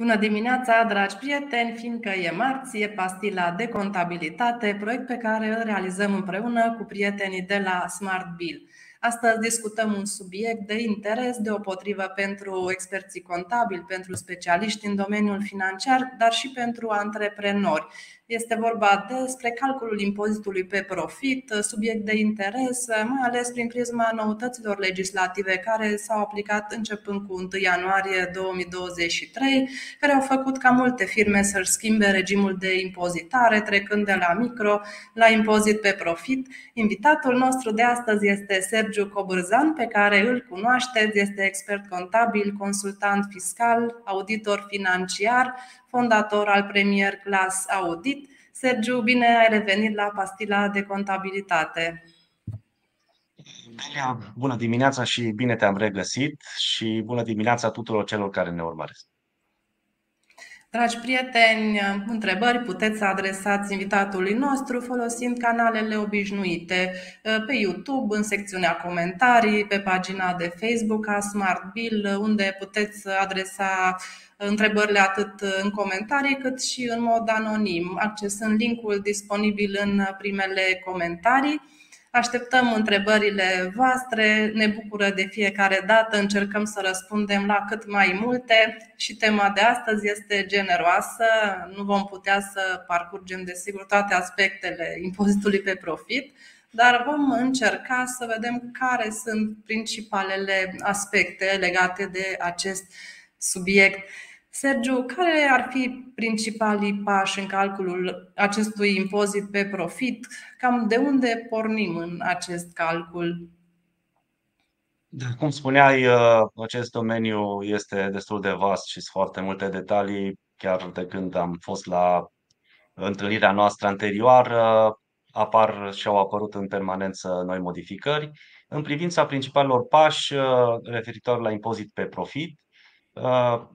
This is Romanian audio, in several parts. Bună dimineața, dragi prieteni, fiindcă e marți, e pastila de contabilitate, proiect pe care îl realizăm împreună cu prietenii de la Smart Bill. Astăzi discutăm un subiect de interes deopotrivă pentru experții contabili, pentru specialiști în domeniul financiar, dar și pentru antreprenori. Este vorba despre calculul impozitului pe profit, subiect de interes, mai ales prin prisma noutăților legislative care s-au aplicat începând cu 1 ianuarie 2023, care au făcut ca multe firme să-și schimbe regimul de impozitare, trecând de la micro la impozit pe profit. Invitatul nostru de astăzi este Sergiu Cobârzan, pe care îl cunoașteți, este expert contabil, consultant fiscal, auditor financiar, fondator al Premier Class Audit. Sergiu, bine ai revenit la pastila de contabilitate. Bună dimineața și bine te-am regăsit și bună dimineața tuturor celor care ne urmăresc. Dragi prieteni, întrebări puteți să adresați invitatului nostru folosind canalele obișnuite pe YouTube, în secțiunea comentarii, pe pagina de Facebook a Smart Bill, unde puteți adresa întrebările atât în comentarii cât și în mod anonim, accesând linkul disponibil în primele comentarii. Așteptăm întrebările voastre, ne bucură de fiecare dată, încercăm să răspundem la cât mai multe și tema de astăzi este generoasă, nu vom putea să parcurgem desigur toate aspectele impozitului pe profit, dar vom încerca să vedem care sunt principalele aspecte legate de acest subiect. Sergiu, care ar fi principalii pași în calculul acestui impozit pe profit? Cam de unde pornim în acest calcul? Cum spuneai, acest domeniu este destul de vast și sunt foarte multe detalii. Chiar de când am fost la întâlnirea noastră anterioară, au apărut în permanență noi modificări. în privința principalilor pași referitor la impozit pe profit,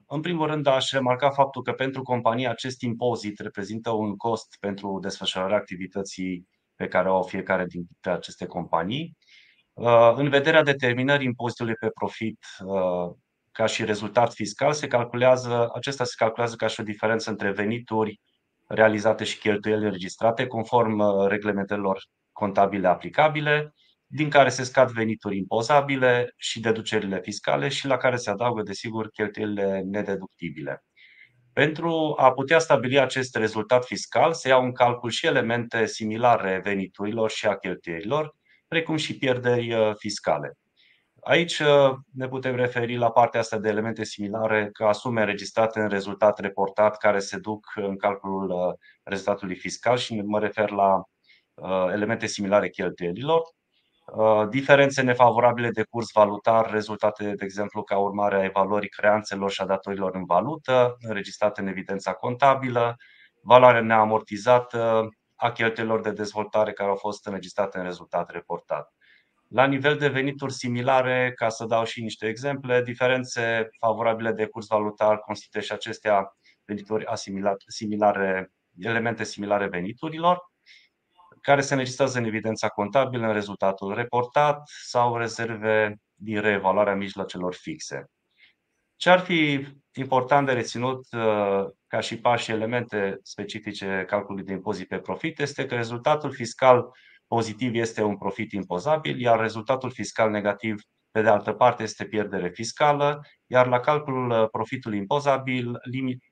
în primul rând aș remarca faptul că pentru companie acest impozit reprezintă un cost pentru desfășurarea activității pe care o au fiecare dintre aceste companii. În vederea determinării impozitului pe profit ca și rezultat fiscal, acesta se calculează ca și o diferență între venituri realizate și cheltuieli înregistrate conform reglementărilor contabile aplicabile, din care se scad venituri impozabile și deducerile fiscale și la care se adaugă, desigur, cheltuielile nedeductibile. Pentru a putea stabili acest rezultat fiscal, se iau în calcul și elemente similare veniturilor și a cheltuielilor, precum și pierderi fiscale. Aici ne putem referi la partea asta de elemente similare ca sume înregistrate în rezultat reportat care se duc în calculul rezultatului fiscal și mă refer la elemente similare cheltuielilor, diferențe nefavorabile de curs valutar rezultate, de exemplu, ca urmare a evaluării creanțelor și a datorilor în valută, înregistrate în evidența contabilă, valoarea neamortizată a cheltuielilor de dezvoltare care au fost înregistrate în rezultat reportat. La nivel de venituri similare, ca să dau și niște exemple, diferențe favorabile de curs valutar constituie și acestea venituri similare, elemente similare veniturilor, care se înregistrează în evidența contabilă, în rezultatul reportat sau rezerve din reevaluarea mijloacelor fixe. Ce ar fi important de reținut ca și pași elemente specifice calculului de impozit pe profit este că rezultatul fiscal pozitiv este un profit impozabil, iar rezultatul fiscal negativ, pe de altă parte, este pierdere fiscală, iar la calculul profitului impozabil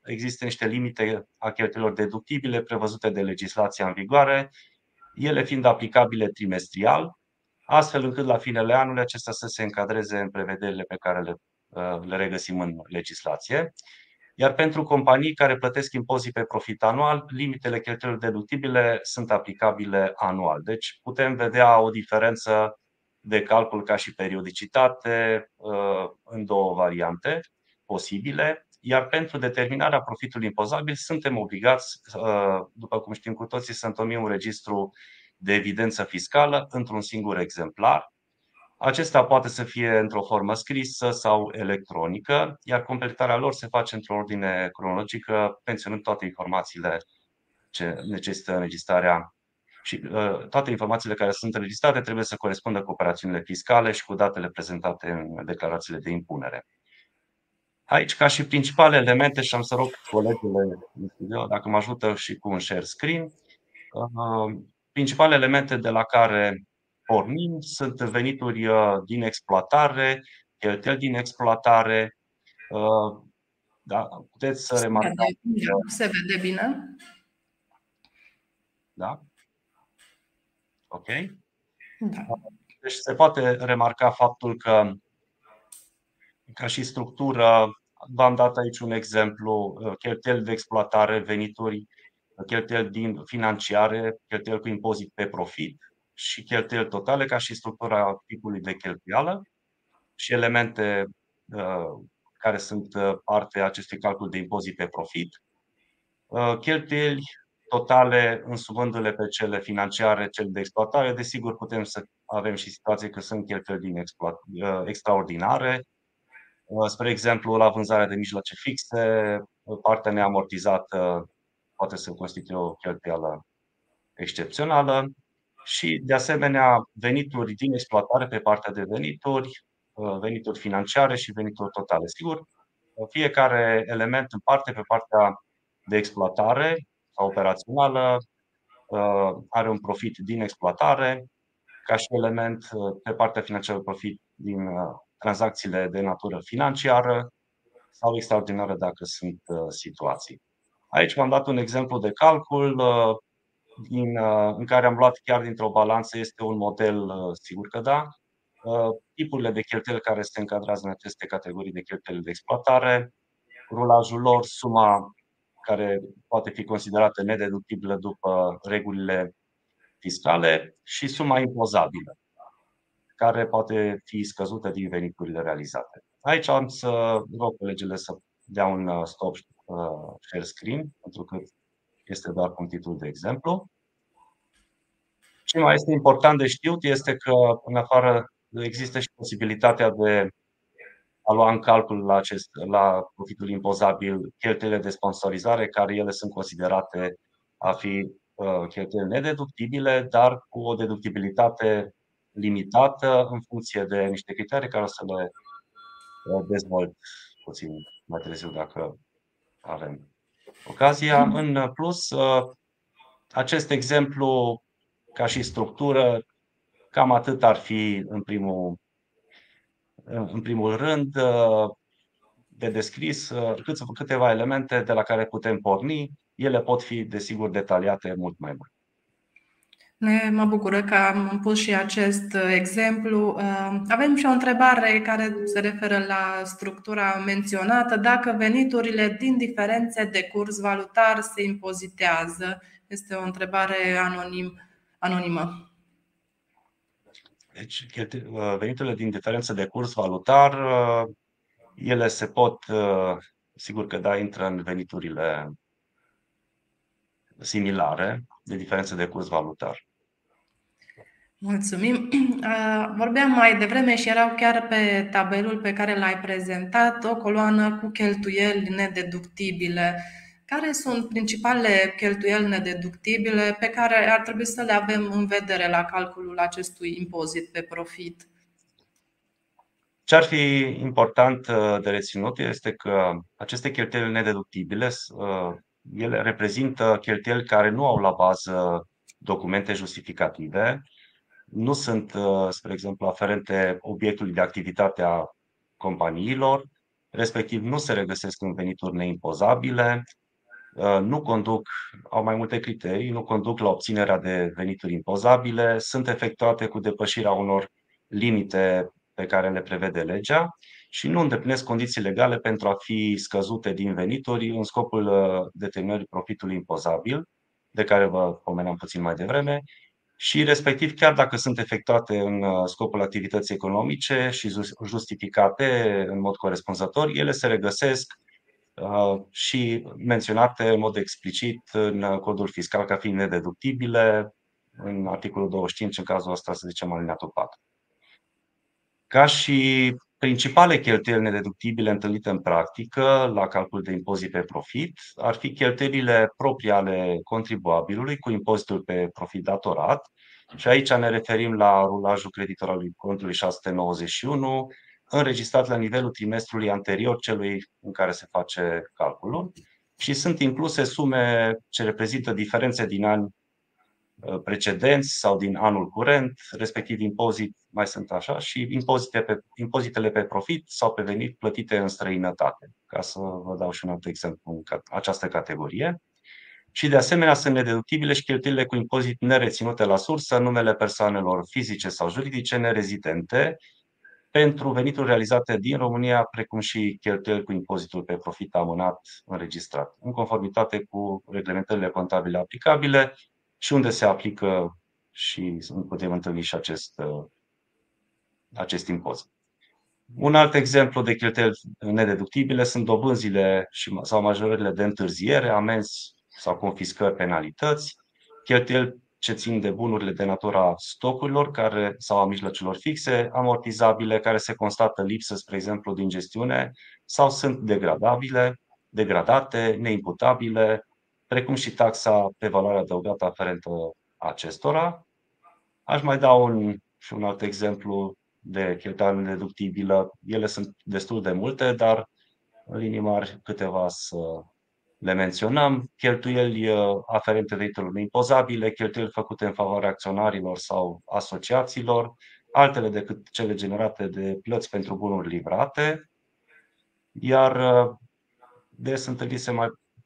există niște limite a cheltuielor deductibile prevăzute de legislația în vigoare, ele fiind aplicabile trimestrial, astfel încât la finele anului acesta să se încadreze în prevederile pe care le regăsim în legislație. Iar pentru companii care plătesc impozit pe profit anual, limitele cheltuielor deductibile sunt aplicabile anual. Deci putem vedea o diferență de calcul ca și periodicitate în două variante posibile. Iar pentru determinarea profitului impozabil suntem obligați, după cum știm cu toții, să întocmim un registru de evidență fiscală într-un singur exemplar. Acesta poate să fie într-o formă scrisă sau electronică, iar completarea lor se face într-o ordine cronologică, menționând toate informațiile ce necesită înregistrarea și toate informațiile care sunt înregistrate trebuie să corespundă cu operațiunile fiscale și cu datele prezentate în declarațiile de impunere. Aici, ca și principale elemente, și am să rog colegele din studio dacă mă ajută și cu un share screen, principalele elemente de la care pornim sunt venituri din exploatare, cheltuieli din exploatare. Da, puteți să remarcați. Se vede bine? Da? Ok. Da. Deci se poate remarca faptul că, ca și structură, v-am dat aici un exemplu: cheltuieli de exploatare, venituri, cheltuieli din financiare, cheltuieli cu impozit pe profit și cheltuieli totale, ca și structura tipului de cheltuială și elemente care sunt parte a acestui calcul de impozit pe profit, cheltuieli totale însumându-le pe cele financiare, cele de exploatare. Desigur, putem să avem și situații că sunt cheltuieli din extraordinare, spre exemplu la vânzarea de mijloace fixe, partea neamortizată poate să constituie o cheltuială excepțională și, de asemenea, venituri din exploatare pe partea de venituri, venituri financiare și venituri totale. Sigur, fiecare element în parte, pe partea de exploatare sau operațională, are un profit din exploatare, ca și element pe partea financiară profit din tranzacțiile de natură financiară sau extraordinară dacă sunt situații. Aici v-am dat un exemplu de calcul în care am luat chiar dintr-o balanță, este un model, sigur că da, tipurile de cheltuieli care se încadrează în aceste categorii de cheltuieli de exploatare, rulajul lor, suma care poate fi considerată nedeductibilă după regulile fiscale și suma impozabilă, care poate fi scăzută din veniturile realizate. Aici am să rog colegele să dea un stop share screen, pentru că este doar un titlu de exemplu. Ce mai este important de știut este că, în afară, există și posibilitatea de a lua în calcul la profitul impozabil cheltuielile de sponsorizare, care ele sunt considerate a fi cheltuieli nedeductibile, dar cu o deductibilitate limitată în funcție de niște criterii care o să le dezvolt puțin mai târziu dacă avem ocazia. În plus, acest exemplu ca și structură, cam atât ar fi în primul rând de descris, câteva elemente de la care putem porni. Ele pot fi, desigur, detaliate mult mai mult. Mă bucură că am pus și acest exemplu. Avem și o întrebare care se referă la structura menționată. Dacă veniturile din diferențe de curs valutar se impozitează? Este o întrebare anonimă. Deci, veniturile din diferență de curs valutar, ele se pot, sigur că da, intră în veniturile similare de diferență de curs valutar. Mulțumim. Vorbeam mai devreme și erau chiar pe tabelul pe care l-ai prezentat o coloană cu cheltuieli nedeductibile. Care sunt principalele cheltuieli nedeductibile pe care ar trebui să le avem în vedere la calculul acestui impozit pe profit? Ce ar fi important de reținut este că aceste cheltuieli nedeductibile, ele reprezintă cheltuieli care nu au la bază documente justificative, nu sunt, spre exemplu, aferente obiectului de activitate a companiilor, respectiv nu se regăsesc în venituri neimpozabile, nu conduc, au mai multe criterii, nu conduc la obținerea de venituri impozabile, sunt efectuate cu depășirea unor limite pe care le prevede legea și nu îndeplinesc condiții legale pentru a fi scăzute din venituri în scopul determinării profitului impozabil, de care vă pomeneam puțin mai devreme, și respectiv chiar dacă sunt efectuate în scopul activității economice și justificate în mod corespunzător, ele se regăsesc și menționate în mod explicit în codul fiscal ca fiind nedeductibile, în articolul 25, în cazul ăsta, să zicem, alineatul 4. Ca și principale cheltuieli nedeductibile întâlnite în practică la calcul de impozit pe profit ar fi cheltuielile proprii ale contribuabilului cu impozitul pe profit datorat, și aici ne referim la rulajul creditor al contului 691, înregistrat la nivelul trimestrului anterior celui în care se face calculul și sunt incluse sume ce reprezintă diferențe din ani precedenți sau din anul curent, respectiv impozit, mai sunt așa, și impozitele pe profit sau pe venit plătite în străinătate, ca să vă dau și un alt exemplu în această categorie. Și de asemenea sunt nedeductibile și cheltuielile cu impozit nereținute la sursă, numele persoanelor fizice sau juridice nerezidente, pentru venituri realizate din România, precum și cheltuieli cu impozitul pe profit amânat înregistrat, în conformitate cu reglementările contabile aplicabile și unde se aplică și putem întâlni și acest impozit. Un alt exemplu de cheltuieli nedeductibile sunt dobânzile sau majorările de întârziere, amenzi sau confiscări, penalități, cheltuieli ce țin de bunurile de natura stocurilor care, sau a mijloacelor fixe, amortizabile, care se constată lipsă, spre exemplu, din gestiune, sau sunt degradate, neimputabile, precum și taxa pe valoare adăugată aferentă acestora. Aș mai da și un alt exemplu de cheltuială nedeductibilă. Ele sunt destul de multe, dar în linii mari câteva să le menționăm: cheltuieli aferente veniturilor neimpozabile, cheltuieli făcute în favoarea acționarilor sau asociațiilor, altele decât cele generate de plăți pentru bunuri livrate, iar des întâlnit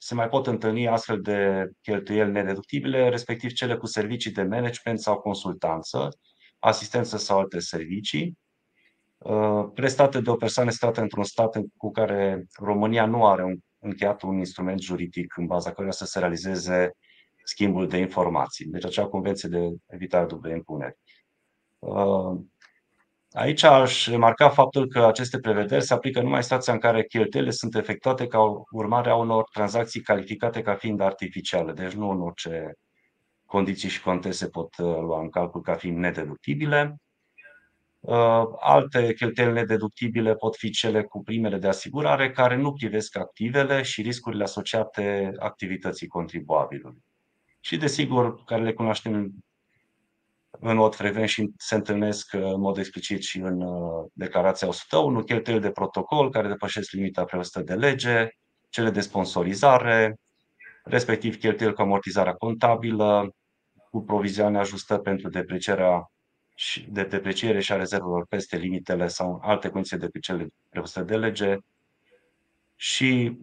se mai pot întâlni astfel de cheltuieli nedeductibile, respectiv cele cu servicii de management sau consultanță, asistență sau alte servicii prestate de o persoană situată într-un stat cu care România nu are încheiat un instrument juridic în baza căruia să se realizeze schimbul de informații, deci acea convenție de evitare a dublei impuneri. Aici aș remarca faptul că aceste prevederi se aplică numai în situația în care cheltuielile sunt efectuate ca urmare a unor tranzacții calificate ca fiind artificiale, deci nu în orice condiții și contexte se pot lua în calcul ca fiind nedeductibile. Alte cheltuieli nedeductibile pot fi cele cu primele de asigurare, care nu privesc activele și riscurile asociate activității contribuabilului. Și desigur, care le cunoaștem în mod frecvent și se întâlnesc în mod explicit și în declarația 101, cheltuieli de protocol care depășesc limita prevăzută de lege, cele de sponsorizare, respectiv cheltuieli cu amortizarea contabilă, cu provizioane ajustări pentru deprecierea și a rezervelor peste limitele sau în alte condiții decât cele prevăzute de lege, și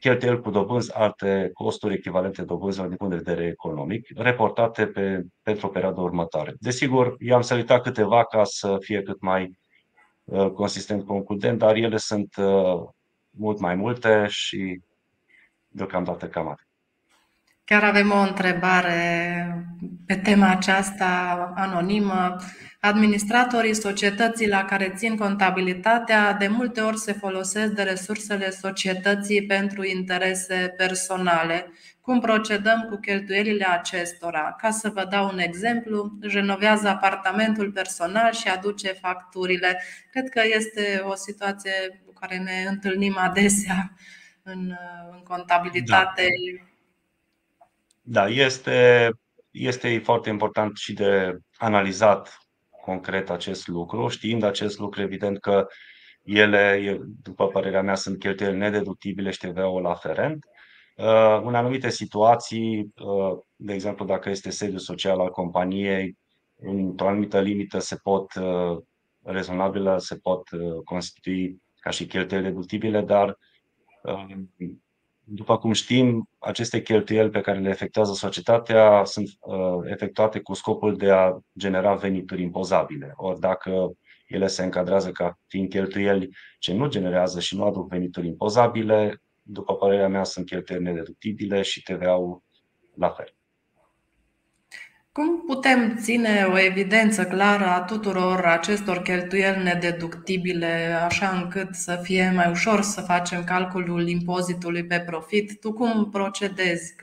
cheltuieli cu dobânzi, alte costuri echivalente dobânzilor din punct de vedere economic, reportate pentru o perioadă următoare. Desigur, i-am selectat câteva ca să fie cât mai consistent, concludent, dar ele sunt mult mai multe și deocamdată cam atât. Chiar avem o întrebare pe tema aceasta anonimă. Administratorii societății la care țin contabilitatea de multe ori se folosesc de resursele societății pentru interese personale. Cum procedăm cu cheltuielile acestora? Ca să vă dau un exemplu, renovează apartamentul personal și aduce facturile. Cred că este o situație cu care ne întâlnim adesea în contabilitate. Da. Da, este foarte important și de analizat concret acest lucru, știind acest lucru, evident că ele, după părerea mea, sunt cheltuieli nedeductibile și TVA-ul aferent. În anumite situații, de exemplu, dacă este sediul social al companiei, într-o anumită limită rezonabilă, se pot constitui ca și cheltuieli deductibile, dar după cum știm, aceste cheltuieli pe care le efectuează societatea sunt efectuate cu scopul de a genera venituri impozabile. Ori dacă ele se încadrează ca fiind cheltuieli ce nu generează și nu aduc venituri impozabile, după părerea mea sunt cheltuieli nedeductibile și TVA-ul la fel. Cum putem ține o evidență clară a tuturor acestor cheltuieli nedeductibile, așa încât să fie mai ușor să facem calculul impozitului pe profit? Tu cum procedezi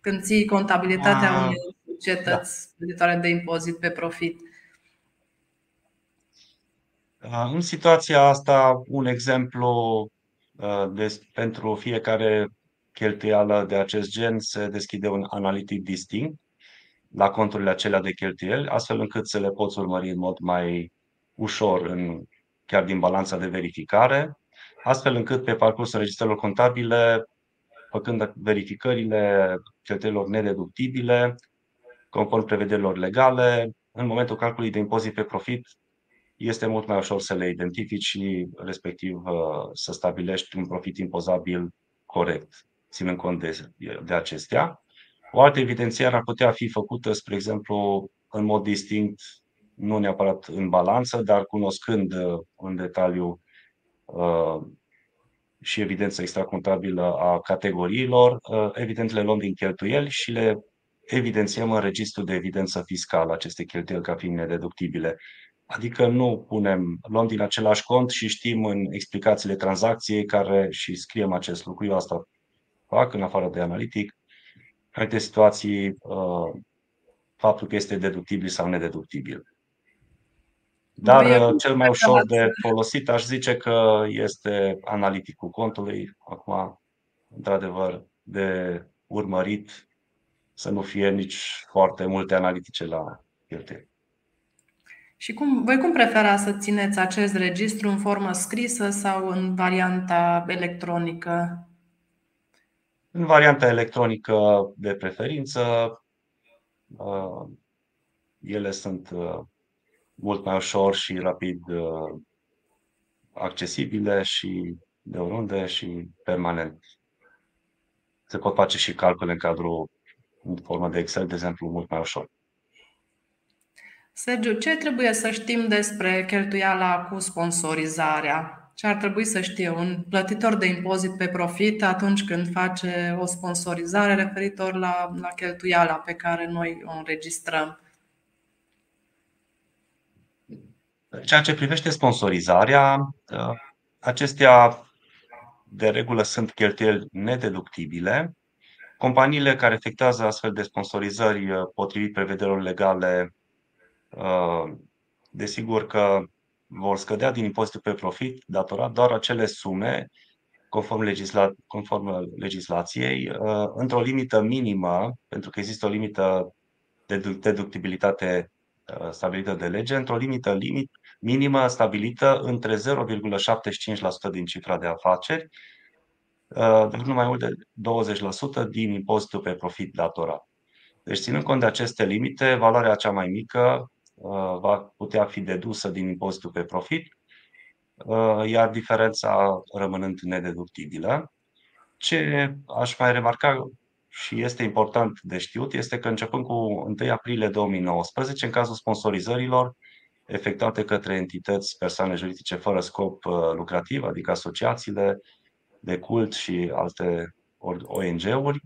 când ții contabilitatea unei societăți plătitoare de impozit pe profit? În situația asta, un exemplu pentru fiecare cheltuială de acest gen, se deschide un analitic distinct la conturile acelea de cheltuieli, astfel încât să le poți urmări în mod mai ușor în chiar din balanța de verificare, astfel încât pe parcursul registrelor contabile, făcând verificările cheltuielilor nedeductibile, conform prevederilor legale, în momentul calculului de impozit pe profit, este mult mai ușor să le identifici și respectiv să stabilești un profit impozabil corect, ținând cont de acestea. O altă evidențiare ar putea fi făcută, spre exemplu, în mod distinct, nu neapărat în balanță, dar cunoscând în detaliu și evidența extracontabilă a categoriilor, evident le luăm din cheltuieli și le evidențiem în registrul de evidență fiscală, aceste cheltuieli ca fiind nedeductibile. Adică nu punem, luăm din același cont și știm în explicațiile tranzacției care și scriem acest lucru. Eu asta fac, în afară de analitic, în alte situații, faptul că este deductibil sau nedeductibil. Dar cel mai ușor de folosit, aș zice că este analiticul contului, acum, într-adevăr, de urmărit, să nu fie nici foarte multe analitice la cheltuieli. Și voi cum preferați să țineți acest registru, în formă scrisă sau în varianta electronică? În varianta electronică de preferință, ele sunt mult mai ușor și rapid accesibile și de oriunde și permanent. Se pot face și calcule în cadrul în formă de Excel, de exemplu, mult mai ușor. Sergiu, ce trebuie să știm despre cheltuiala cu sponsorizarea? Ce ar trebui să știe un plătitor de impozit pe profit atunci când face o sponsorizare referitor la cheltuiala pe care noi o înregistrăm? Ceea ce privește sponsorizarea, acestea de regulă sunt cheltuieli nedeductibile. Companiile care efectuează astfel de sponsorizări potrivit prevederilor legale, desigur că vor scădea din impozitul pe profit datorat doar acele sume, conform legislației, într-o limită minimă, pentru că există o limită de deductibilitate stabilită de lege, într-o limită minimă stabilită între 0,75% din cifra de afaceri, dar nu mai mult de 20% din impozitul pe profit datorat. Deci, ținând cont de aceste limite, valoarea cea mai mică va putea fi dedusă din impozitul pe profit, iar diferența rămânând nedeductibilă. Ce aș mai remarca și este important de știut este că începând cu 1 aprilie 2019, în cazul sponsorizărilor efectuate către entități, persoane juridice fără scop lucrativ, adică asociațiile de cult și alte ONG-uri,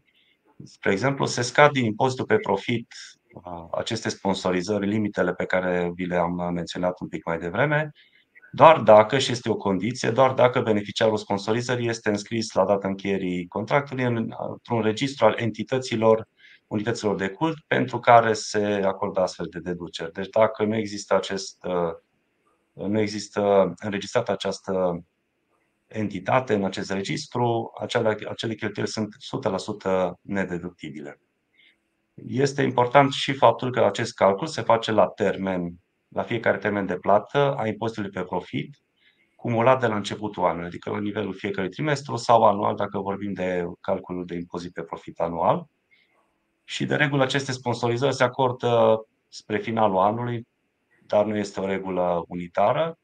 spre exemplu, se scad din impozitul pe profit aceste sponsorizări, limitele pe care vi le-am menționat un pic mai devreme, doar dacă, și este o condiție, doar dacă beneficiarul sponsorizării este înscris la data încheierii contractului într-un registru al entităților, unităților de cult pentru care se acordă astfel de deduceri. Deci dacă nu există înregistrată această entitate în acest registru, acele cheltuieli sunt 100% nedeductibile. Este important și faptul că acest calcul se face la termen, la fiecare termen de plată a impozitului pe profit, cumulat de la începutul anului, adică la nivelul fiecărui trimestru sau anual, dacă vorbim de calculul de impozit pe profit anual. Și de regulă aceste sponsorizări se acordă spre finalul anului, dar nu este o regulă unitară.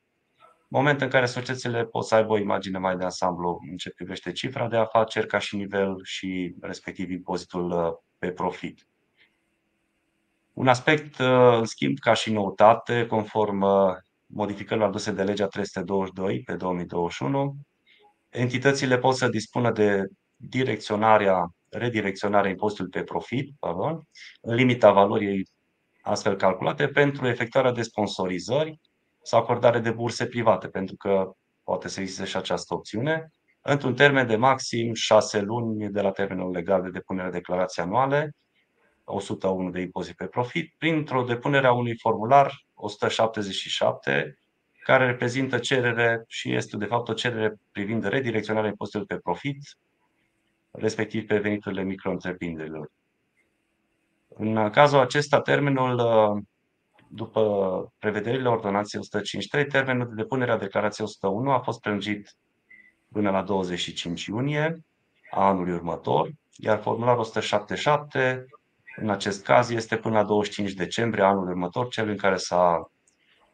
Moment în care societățile pot să aibă o imagine mai de ansamblu în ce privește cifra de afaceri ca și nivel și respectiv impozitul pe profit. Un aspect, în schimb, ca și noutate, conform modificărilor aduse de legea 322 pe 2021, entitățile pot să dispună de redirecționarea impozitului pe profit, în limita valorii astfel calculate, pentru efectuarea de sponsorizări sau acordare de burse private, pentru că poate să existe și această opțiune, într-un termen de maxim 6 luni de la termenul legal de depunere a declarației anuale, 101 de impozit pe profit, printr-o depunere a unui formular 177, care reprezintă cerere și este de fapt o cerere privind redirecționarea impozitului pe profit, respectiv pe veniturile micro-întreprinderilor. În cazul acesta, termenul După prevederile ordonanței 153, termenul de depunere a declarației 101 a fost prelungit până la 25 iunie a anului următor, iar formularul 177, în acest caz, este până la 25 decembrie anul următor, cel în care s-a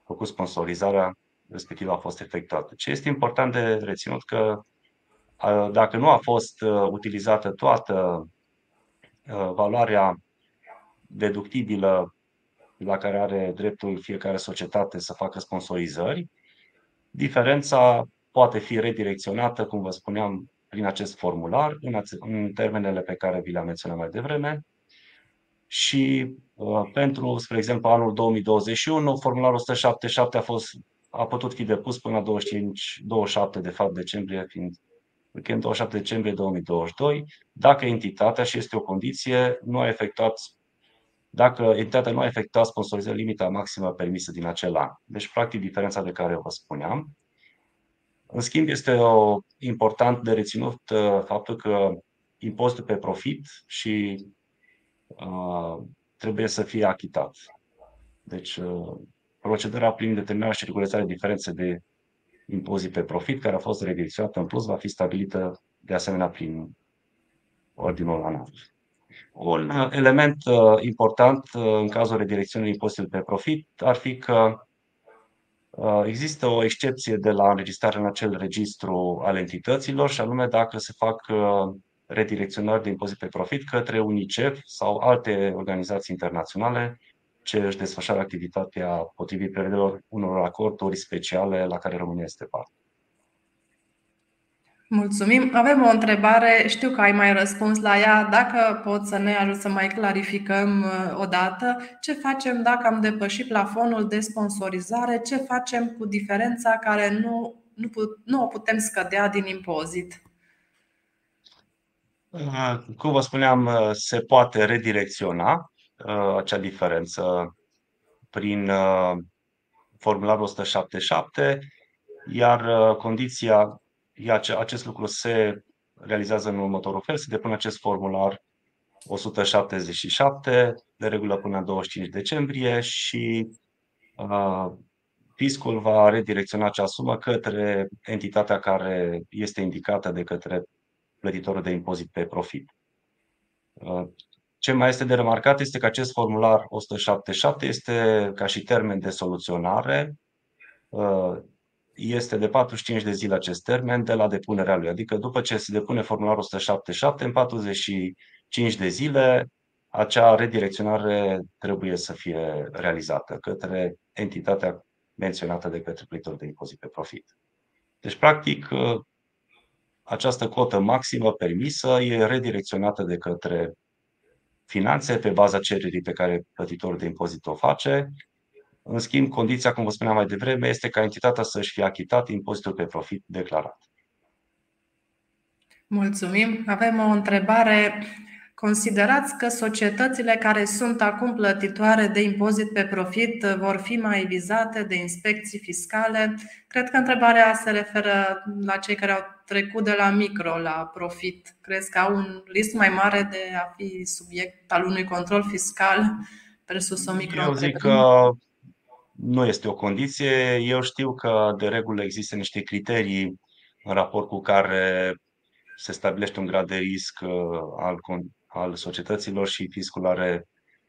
făcut sponsorizarea respectivă a fost efectuată. Ce este important de reținut că dacă nu a fost utilizată toată valoarea deductibilă la care are dreptul fiecare societate să facă sponsorizări, diferența poate fi redirecționată, cum vă spuneam, prin acest formular, în termenele pe care vi le-am menționat mai devreme. Și pentru, spre exemplu, anul 2021, formularul 177 a putut fi depus până la 27 decembrie, fiind 27 decembrie 2022, dacă entitatea, și este o condiție, dacă entitatea nu a efectuat sponsorizarea limita maximă permisă din acel an. Deci, practic, diferența de care vă spuneam. În schimb, este important de reținut faptul că impozitul pe profit și trebuie să fie achitat. Deci, procedura prin determinarea și regularizarea diferenței de impozit pe profit, care a fost redirecționată în plus, va fi stabilită de asemenea prin ordinul anual. Un element important în cazul redirecționării impozitului pe profit ar fi că există o excepție de la înregistrare în acel registru al entităților, și anume dacă se fac redirecționări de impozit pe profit către UNICEF sau alte organizații internaționale ce își desfășoară activitatea potrivit prevederilor unor acorduri speciale la care România este parte. Mulțumim. Avem o întrebare, știu că ai mai răspuns la ea, dacă poți să ne ajut să mai clarificăm o dată. Ce facem dacă am depășit plafonul de sponsorizare? Ce facem cu diferența care nu o putem scădea din impozit? Cum vă spuneam, se poate redirecționa acea diferență prin formularul 177, iar condiția, acest lucru se realizează în următorul fel: se depune acest formular 177, de regulă până la 25 decembrie, și fiscul va redirecționa acea sumă către entitatea care este indicată de către plătitorul de impozit pe profit. Ce mai este de remarcat este că acest formular 177 este, ca și termen de soluționare, este de 45 de zile acest termen de la depunerea lui. Adică după ce se depune formularul 177, în 45 de zile acea redirecționare trebuie să fie realizată către entitatea menționată de către plătitor de impozit pe profit. Deci, practic, această cotă maximă permisă e redirecționată de către finanțe pe baza cererii pe care plătitorul de impozit o face. În schimb, condiția, cum vă spuneam mai devreme, este ca entitatea să-și fie achitat impozitul pe profit declarat. Mulțumim. Avem o întrebare. Considerați că societățile care sunt acum plătitoare de impozit pe profit vor fi mai vizate de inspecții fiscale? Cred că întrebarea se referă la cei care au trecut de la micro la profit. Crezi că au un risc mai mare de a fi subiect al unui control fiscal versus o micro? Eu zic că nu este o condiție. Eu știu că de regulă există niște criterii în raport cu care se stabilește un grad de risc al societăților și fiscul are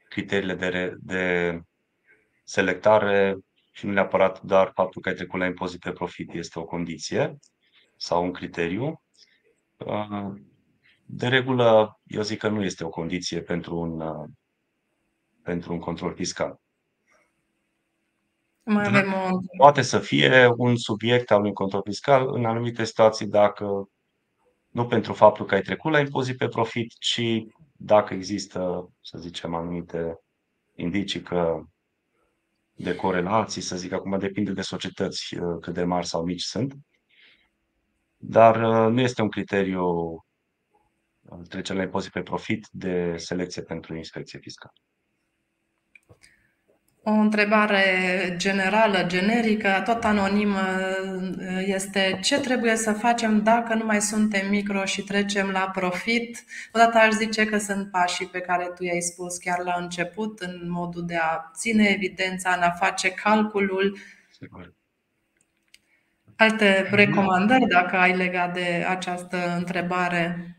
criteriile de selectare, și nu neapărat doar faptul că ai trecut la impozit pe profit este o condiție sau un criteriu. De regulă, eu zic că nu este o condiție pentru un control fiscal. Poate să fie un subiect al unui control fiscal în anumite situații, dacă nu pentru faptul că ai trecut la impozit pe profit, ci dacă există, să zicem, anumite indicii de corelații, să zic, acum depinde de societăți cât de mari sau mici sunt, dar nu este un criteriu trecerea la impozit pe profit de selecție pentru inspecție fiscală. O întrebare generală, generică, tot anonimă, este ce trebuie să facem dacă nu mai suntem micro și trecem la profit? Odată aș zice că sunt pașii pe care tu i-ai spus chiar la început, în modul de a ține evidența, în a face calculul. Alte recomandări dacă ai legat de această întrebare?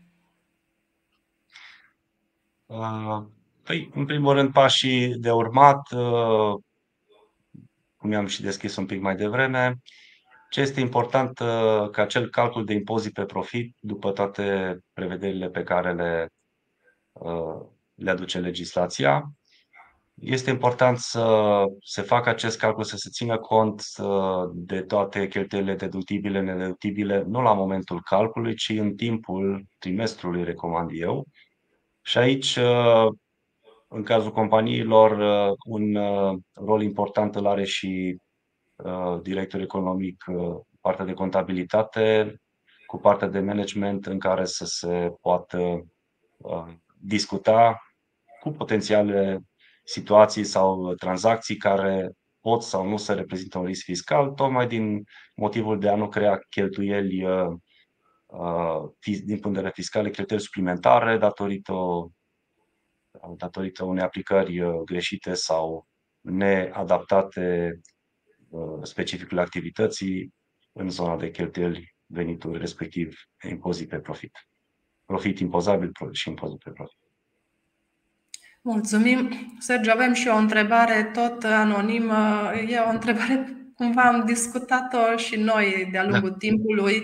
Păi, în primul rând, pașii de urmat, cum i-am și deschis un pic mai devreme, ce este important ca acel calcul de impozit pe profit, după toate prevederile pe care le aduce legislația, este important să se facă acest calcul, să se țină cont de toate cheltuielile deductibile, nedeductibile, nu la momentul calculului, ci în timpul trimestrului, recomand eu. Și aici, în cazul companiilor, un rol important îl are și directorul economic, partea de contabilitate, cu partea de management, în care să se poată discuta cu potențiale situații sau tranzacții care pot sau nu să reprezintă un risc fiscal, tocmai din motivul de a nu crea cheltuieli din punct de vedere fiscal, cheltuieli suplimentare datorită unei aplicări greșite sau neadaptate specificul activității în zona de cheltuieli, venituri, respectiv impozit pe profit. Profit impozabil și impozit pe profit. Mulțumim. Sergiu, avem și o întrebare tot anonimă. E o întrebare, cumva am discutat-o și noi de-a lungul timpului.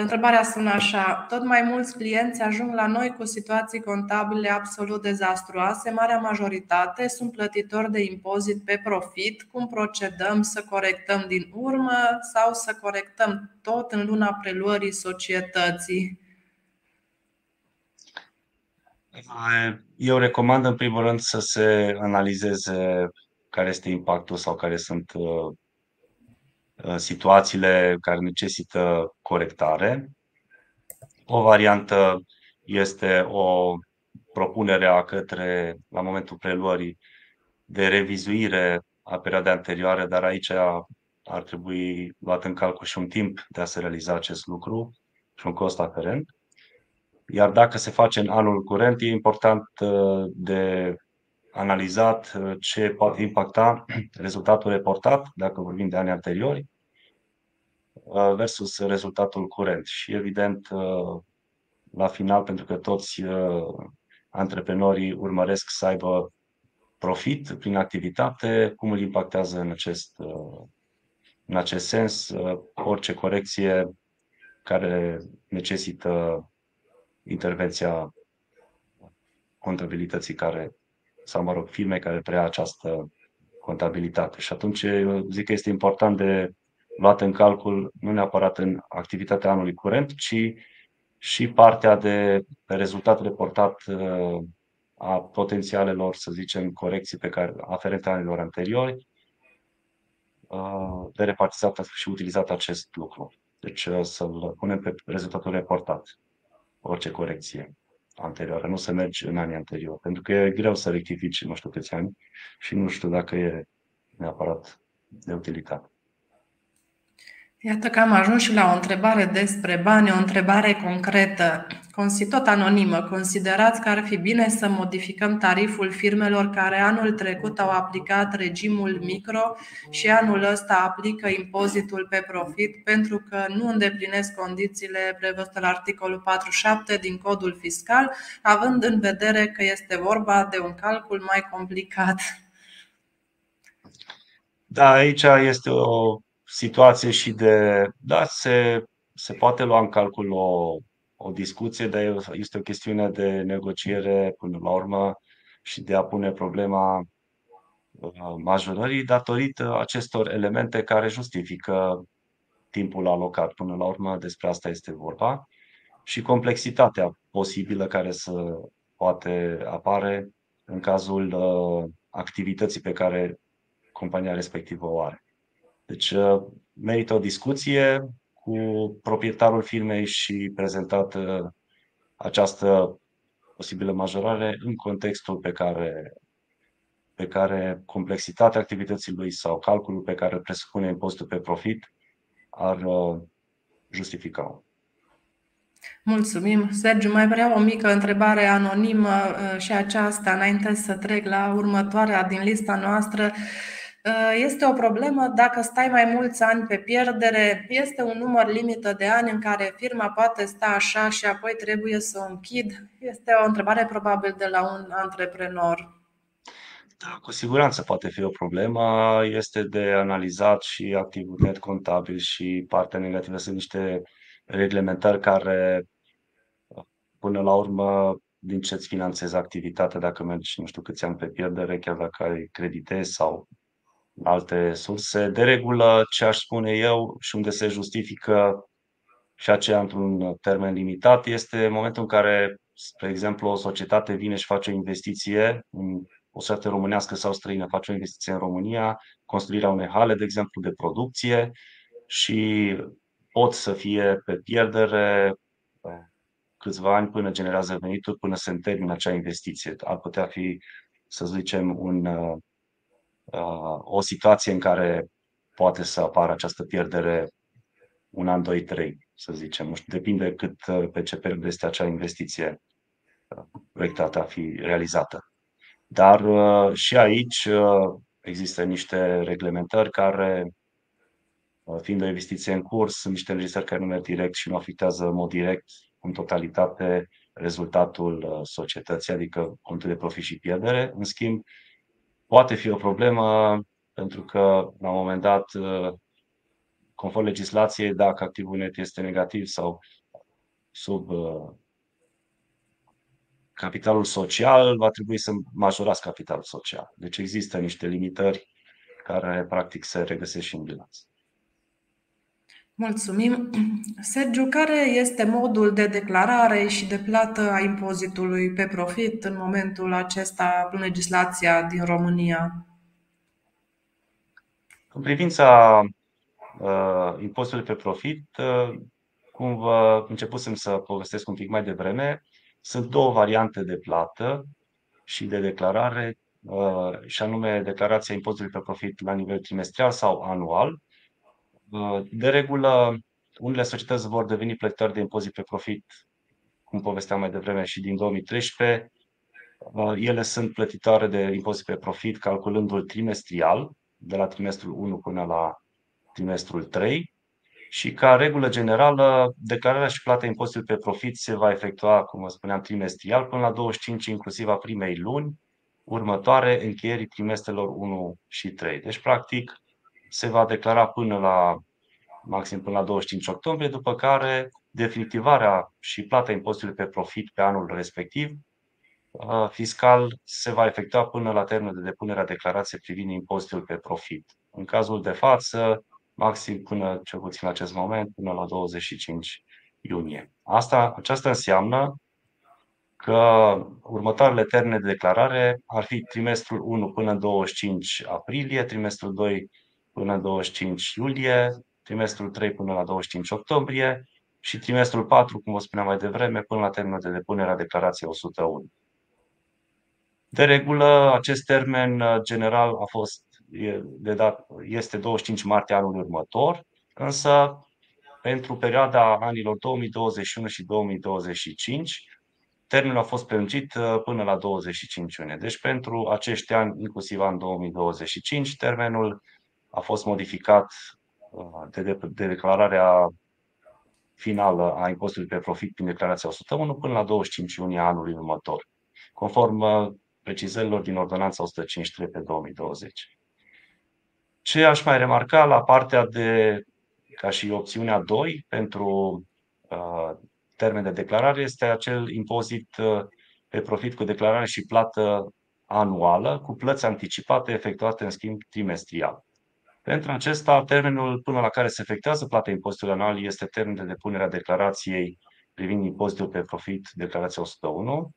Întrebarea sună așa. Tot mai mulți clienți ajung la noi cu situații contabile absolut dezastruoase. Marea majoritate sunt plătitori de impozit pe profit. Cum procedăm? Să corectăm din urmă sau să corectăm tot în luna preluării societății? Eu recomand în primul rând să se analizeze care este impactul sau care sunt situațiile care necesită corectare. O variantă este o propunere către, la momentul preluării, de revizuire a perioadei anterioare, dar aici ar trebui luat în calcul și un timp de a se realiza acest lucru și un cost aferent. Iar dacă se face în anul curent, e important de analizat ce poate impacta rezultatul reportat, dacă vorbim de anii anteriori, versus rezultatul curent. Și evident, la final, pentru că toți antreprenorii urmăresc să aibă profit prin activitate, cum îl impactează în acest sens orice corecție care necesită intervenția contabilității care, sau mă rog, firme care preia această contabilitate. Și atunci eu zic că este important de luat în calcul, nu neapărat în activitatea anului curent, ci și partea de rezultat reportat a potențialelor, să zicem, corecții pe care aferente anilor anteriori, de repartizat și utilizat acest lucru. Deci să-l punem pe rezultatul reportat, orice corecție anterioară, nu să mergi în anii anteriori, pentru că e greu să rectifici nu știu câți ani și nu știu dacă e neapărat de utilitate. Iată că am ajuns și la o întrebare despre bani, o întrebare concretă, tot anonimă. Considerați că ar fi bine să modificăm tariful firmelor care anul trecut au aplicat regimul micro și anul ăsta aplică impozitul pe profit pentru că nu îndeplinesc condițiile prevăzute la articolul 47 din codul fiscal, având în vedere că este vorba de un calcul mai complicat? Da, aici este o situație și de... Da, se poate lua în calcul o discuție, dar este o chestiune de negociere până la urmă și de a pune problema majorării datorită acestor elemente care justifică timpul alocat. Până la urmă despre asta este vorba și complexitatea posibilă care să poate apare în cazul activității pe care compania respectivă o are. Deci merită o discuție cu proprietarul firmei și prezentată această posibilă majorare în contextul pe care pe care complexitatea activității lui sau calculul pe care îl presupune impostul pe profit ar justifica. Mulțumim. Sergiu, mai vreau o mică întrebare anonimă și aceasta înainte să trec la următoarea din lista noastră. Este o problemă dacă stai mai mulți ani pe pierdere? Este un număr limită de ani în care firma poate sta așa și apoi trebuie să o închid? Este o întrebare probabil de la un antreprenor. Da, cu siguranță poate fi o problemă. Este de analizat și activul net contabil și partea negativă. Sunt niște reglementări care, până la urmă, din ce îți finanțezi activitatea, dacă mergi nu știu câți ani pe pierdere, chiar dacă ai credite sau alte surse. De regulă, ce aș spune eu și unde se justifică și aceea într-un termen limitat este momentul în care, spre exemplu, o societate vine și face o investiție, o societate românească sau străină face o investiție în România, construirea unei hale, de exemplu, de producție și pot să fie pe pierdere câțiva ani până generează venituri, până se termină acea investiție. Ar putea fi, să zicem, o situație în care poate să apară această pierdere un an, doi, trei, să zicem. Nu știu, depinde cât pe ce perioadă este acea investiție proiectată a fi realizată. Dar și aici există niște reglementări care, fiind o investiție în curs, sunt niște înregistrări care nu merg direct și nu afectează în mod direct, în totalitate, rezultatul societății, adică contul de profit și pierdere. În schimb, poate fi o problemă pentru că, la un moment dat, conform legislației, dacă activul net este negativ sau sub capitalul social, va trebui să majorați capitalul social. Deci există niște limitări care, practic, se regăsesc și în bilanț. Mulțumim. Sergiu, care este modul de declarare și de plată a impozitului pe profit în momentul acesta în legislația din România? În privința impozitului pe profit, cum vă începusem să povestesc un pic mai devreme, sunt două variante de plată și de declarare, și anume declarația impozitului pe profit la nivel trimestrial sau anual. De regulă, unele societăți vor deveni plătitori de impozit pe profit, cum povesteam mai devreme, și din 2013. Ele sunt plătitoare de impozit pe profit calculându-l trimestrial, de la trimestrul 1 până la trimestrul 3. Și ca regulă generală, declararea și plata impozitului pe profit se va efectua, cum vă spuneam, trimestrial până la 25, inclusiv a primei luni următoare încheierii trimestrelor 1 și 3. Deci, practic, se va declara până la maxim până la 25 octombrie, după care definitivarea și plata impozitului pe profit pe anul respectiv fiscal se va efectua până la termenul de depunere a declarației privind impozitul pe profit. În cazul de față, maxim până, cel puțin în acest moment, până la 25 iunie. Aceasta înseamnă că următoarele termene de declarare ar fi trimestrul 1 până în 25 aprilie, trimestrul 2 până în 25 iulie, trimestrul 3 până la 25 octombrie și trimestrul 4, cum vă spuneam mai devreme, până la termenul de depunere a declarației 101. De regulă, acest termen general a fost este 25 martie anul următor, însă pentru perioada anilor 2021 și 2025, termenul a fost prelungit până la 25 iunie. Deci pentru acești ani, inclusiv anul 2025, termenul a fost modificat de declararea finală a impozitului pe profit prin declarația 101 până la 25 iunie anului următor, conform precizărilor din ordonanța 153/2020. Ce aș mai remarca la partea de, ca și opțiunea 2 pentru termen de declarare, este acel impozit pe profit cu declarare și plată anuală, cu plăți anticipate efectuate în schimb trimestrial. Pentru acesta, termenul până la care se efectuează plata impozitului anual este termenul de depunere a declarației privind impozitul pe profit, declarația 101,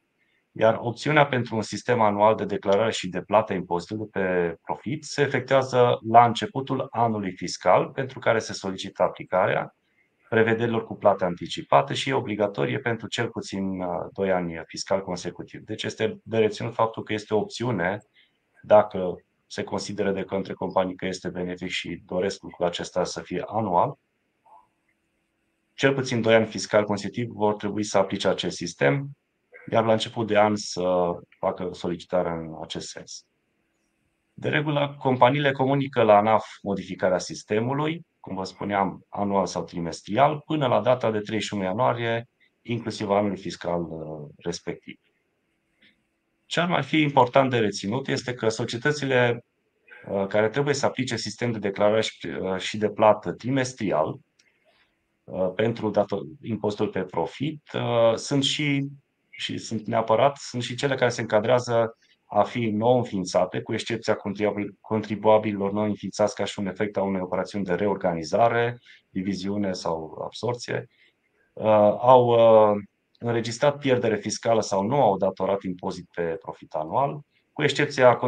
iar opțiunea pentru un sistem anual de declarare și de plată impozitului pe profit se efectuează la începutul anului fiscal, pentru care se solicită aplicarea prevederilor cu plată anticipată și e obligatorie pentru cel puțin 2 ani fiscal consecutiv. Deci este de reținut faptul că este o opțiune dacă se consideră de către companii că este benefic și doresc lucrul acesta să fie anual, cel puțin 2 ani fiscal consecutiv vor trebui să aplice acest sistem, iar la început de an să facă solicitarea în acest sens. De regulă, companiile comunică la ANAF modificarea sistemului, cum vă spuneam, anual sau trimestrial, până la data de 31 ianuarie, inclusiv anul fiscal respectiv. Ce ar mai fi important de reținut este că societățile care trebuie să aplice sistem de declarare și de plată trimestrial pentru impozitul pe profit sunt și sunt cele care se încadrează a fi nou înființate, cu excepția contribuabililor nou înființați ca și un efect a unei operațiuni de reorganizare, diviziune sau absorție, au înregistrat pierdere fiscală sau nu au datorat impozit pe profit anual, cu excepția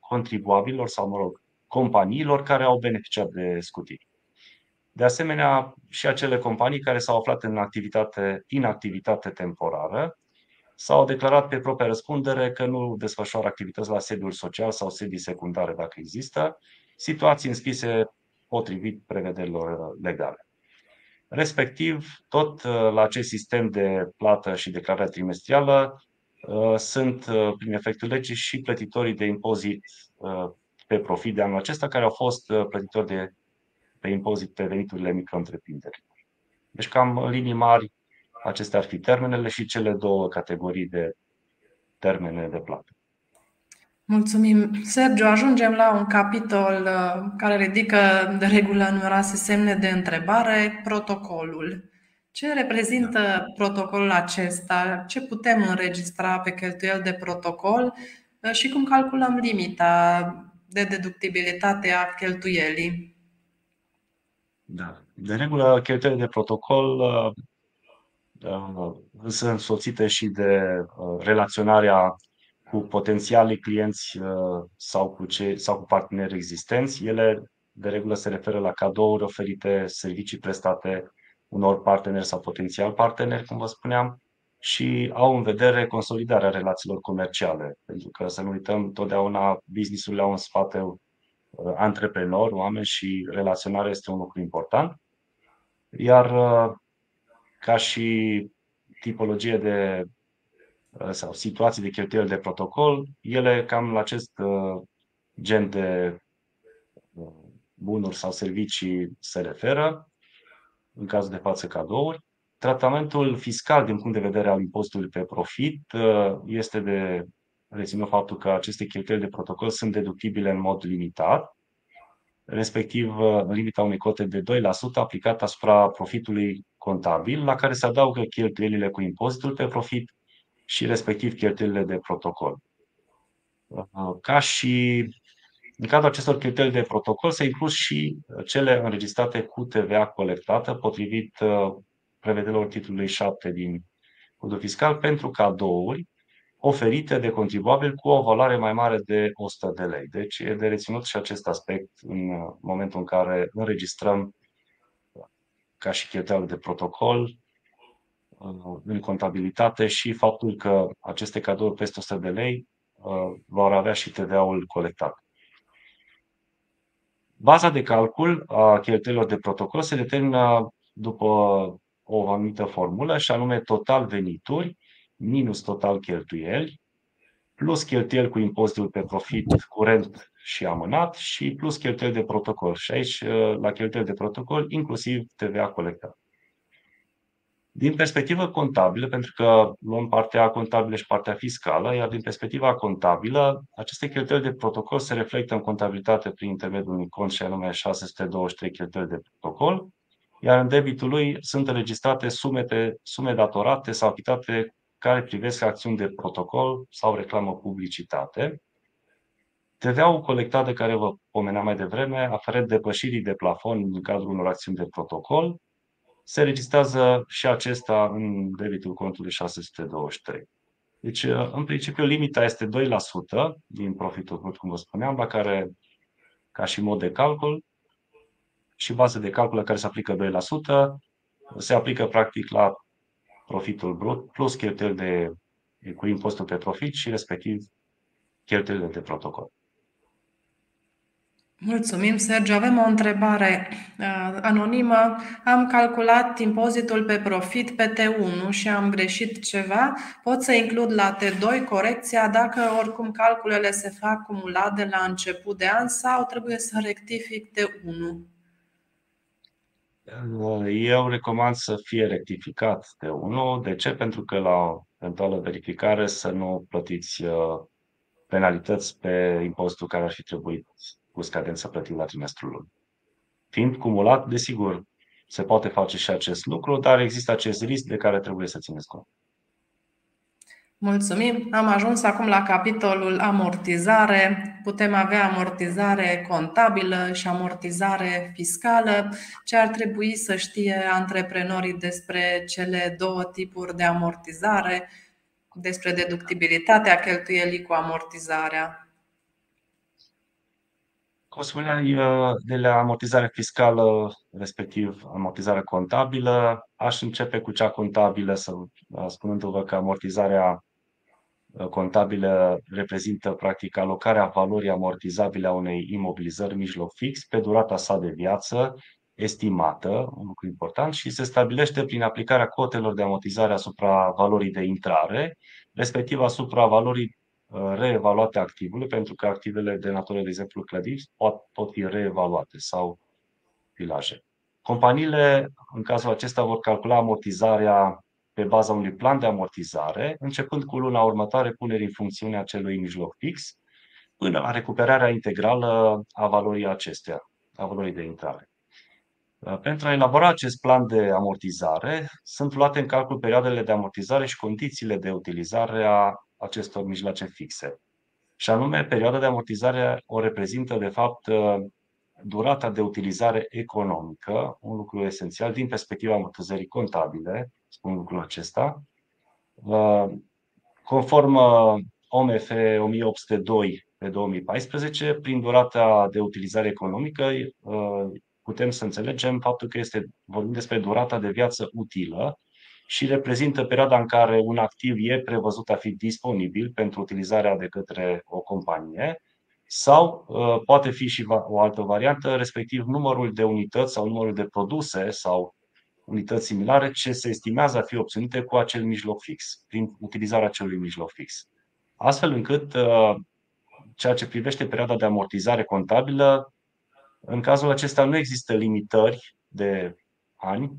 contribuabililor sau, mă rog, companiilor care au beneficiat de scutiri. De asemenea, și acele companii care s-au aflat în inactivitate temporară s-au declarat pe propria răspundere că nu desfășoară activități la sediul social sau sedii secundare dacă există, situații înscrise potrivit prevederilor legale. Respectiv, tot la acest sistem de plată și declarare trimestrială sunt prin efectul legii și plătitorii de impozit pe profit de anul acesta care au fost plătitori pe impozit pe veniturile micro-întreprinderilor. Deci cam în linii mari acestea ar fi termenele și cele 2 categorii de termene de plată. Mulțumim, Sergiu. Ajungem la un capitol care ridică de regulă numeroase semne de întrebare, protocolul. Ce reprezintă protocolul acesta? Ce putem înregistra pe cheltuieli de protocol și cum calculăm limita de deductibilitate a cheltuielii? Da. De regulă, cheltuielile de protocol sunt însoțite și de relaționarea cu potențialii clienți sau cu parteneri existenți. Ele de regulă se referă la cadouri oferite, servicii prestate unor parteneri sau potențial parteneri, cum vă spuneam, și au în vedere consolidarea relațiilor comerciale. Pentru că să nu uităm, totdeauna business-urile au în spate antreprenori, oameni, și relaționarea este un lucru important. Iar ca și tipologie de sau situații de cheltuieli de protocol, ele cam la acest gen de bunuri sau servicii se referă, în cazul de față cadouri. Tratamentul fiscal din punct de vedere al impozitului pe profit este de reținut faptul că aceste cheltuieli de protocol sunt deductibile în mod limitat, respectiv în limita unei cote de 2% aplicată asupra profitului contabil, la care se adaugă cheltuielile cu impozitul pe profit și respectiv cheltuielile de protocol. Ca și în cadrul acestor cheltuieli de protocol s-a inclus și cele înregistrate cu TVA colectată potrivit prevederilor titlului 7 din Codul Fiscal pentru cadouri oferite de contribuabil cu o valoare mai mare de 100 de lei. Deci e de reținut și acest aspect în momentul în care înregistrăm ca și cheltuieli de protocol în contabilitate și faptul că aceste cadouri peste 100 de lei vor avea și TVA-ul colectat. Baza de calcul a cheltuielilor de protocol se determină după o anumită formulă și anume total venituri minus total cheltuieli plus cheltuieli cu impozitul pe profit curent și amânat și plus cheltuieli de protocol. Și aici la cheltuieli de protocol inclusiv TVA colectat. Din perspectivă contabilă, pentru că luăm partea contabilă și partea fiscală, iar din perspectiva contabilă, aceste cheltuieli de protocol se reflectă în contabilitate prin intermediul unui cont și anume 623 cheltuieli de protocol, iar în debitul lui sunt înregistrate sume datorate sau achitate care privesc acțiuni de protocol sau reclamă publicitate. TVA-ul colectat de care vă pomeneam mai devreme, aferent depășirii de plafon în cadrul unor acțiuni de protocol, se registrează și acesta în debitul contului 623. Deci, în principiu, limita este 2% din profitul brut, cum vă spuneam, la care, ca și mod de calcul, și bază de calcul la care se aplică 2%, se aplică practic la profitul brut plus cheltuieli cu impozitul pe profit și respectiv cheltuielile de protocol. Mulțumim, Sergiu. Avem o întrebare anonimă. Am calculat impozitul pe profit pe T1 și am greșit ceva. Pot să includ la T2 corecția dacă oricum calculele se fac cumulat de la început de an sau trebuie să rectific T1? Eu recomand să fie rectificat T1. De ce? Pentru că la eventuală verificare să nu plătiți penalități pe impozitul care ar fi trebuit cu scadența plătită la trimestrul luni. Fiind cumulat, desigur, se poate face și acest lucru, dar există acest risc de care trebuie să țineți cont. Mulțumim! Am ajuns acum la capitolul amortizare. Putem avea amortizare contabilă și amortizare fiscală. Ce ar trebui să știe antreprenorii despre cele două tipuri de amortizare, despre deductibilitatea cheltuielii cu amortizarea? Cum spuneam, de la amortizare fiscală, respectiv amortizare contabilă, aș începe cu cea contabilă, spunându-vă că amortizarea contabilă reprezintă practic alocarea valorii amortizabile a unei imobilizări mijloc fix pe durata sa de viață estimată, un lucru important, și se stabilește prin aplicarea cotelor de amortizare asupra valorii de intrare, respectiv asupra valorii reevaluate activele, pentru că activele de natură, de exemplu clădiri, pot fi reevaluate sau filaje. Companiile, în cazul acesta, vor calcula amortizarea pe baza unui plan de amortizare, începând cu luna următoare punerii în funcțiune a acelui mijloc fix, până la recuperarea integrală a valorii acesteia, a valorii de intrare. Pentru a elabora acest plan de amortizare, sunt luate în calcul perioadele de amortizare și condițiile de utilizare a acestor mijloace fixe. Și anume, perioada de amortizare o reprezintă, de fapt, durata de utilizare economică, un lucru esențial din perspectiva amortizării contabile, spun lucrul acesta. Conform OMF 1802-2014, prin durata de utilizare economică putem să înțelegem faptul că vorbim despre durata de viață utilă și reprezintă perioada în care un activ e prevăzut a fi disponibil pentru utilizarea de către o companie sau poate fi și o altă variantă, respectiv numărul de unități sau numărul de produse sau unități similare ce se estimează a fi obținute cu acel mijloc fix, prin utilizarea acelui mijloc fix. Astfel încât ceea ce privește perioada de amortizare contabilă, în cazul acesta nu există limitări de ani,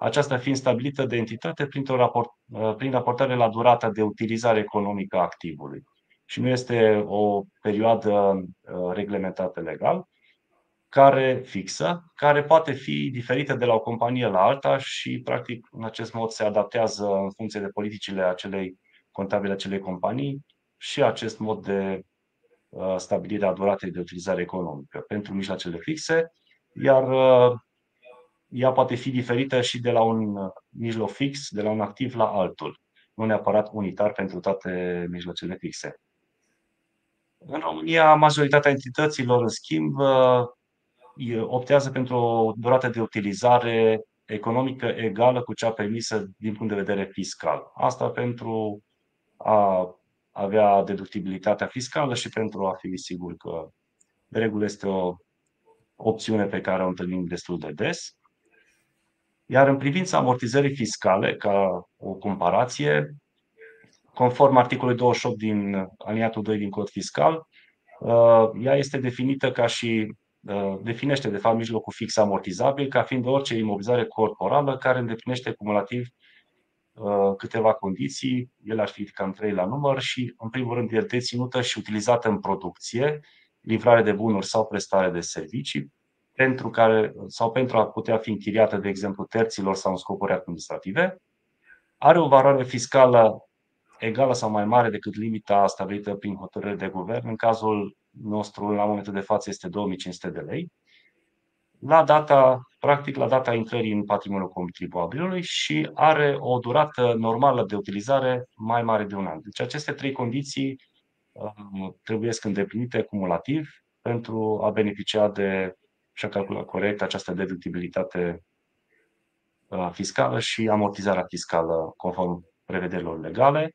aceasta fiind stabilită de entitate prin raportare la durata de utilizare economică a activului. Și nu este o perioadă reglementată legal, care poate fi diferită de la o companie la alta și, practic, în acest mod se adaptează în funcție de politicile acelei contabile, acelei companii și acest mod de stabilire a duratei de utilizare economică pentru mijloacele fixe, iar ea poate fi diferită și de la un mijloc fix, de la un activ la altul, nu neapărat unitar pentru toate mijloacele fixe. În România, majoritatea entităților, în schimb, optează pentru o durată de utilizare economică egală cu cea permisă din punct de vedere fiscal. Asta pentru a avea deductibilitatea fiscală și pentru a fi sigur că, de regulă, este o opțiune pe care o întâlnim destul de des. Iar în privința amortizării fiscale, ca o comparație, conform articolului 28 din alineatul 2 din Cod Fiscal, ea este definită ca și definește de fapt mijlocul fix amortizabil ca fiind orice imobilizare corporală care îndeplinește cumulativ câteva condiții, ele ar fi cam 3 la număr și în primul rând e deținută și utilizată în producție, livrare de bunuri sau prestare de servicii, pentru a putea fi închiriată, de exemplu, terților sau în scopuri administrative, are o valoare fiscală egală sau mai mare decât limita stabilită prin hotărâre de guvern, în cazul nostru, la momentul de față, este 2500 de lei, la data intrării în patrimoniul contribuabilului și are o durată normală de utilizare mai mare de un an. Deci aceste 3 condiții trebuie îndeplinite cumulativ pentru a beneficia de și a calcula corect această deductibilitate fiscală și amortizarea fiscală conform prevederilor legale.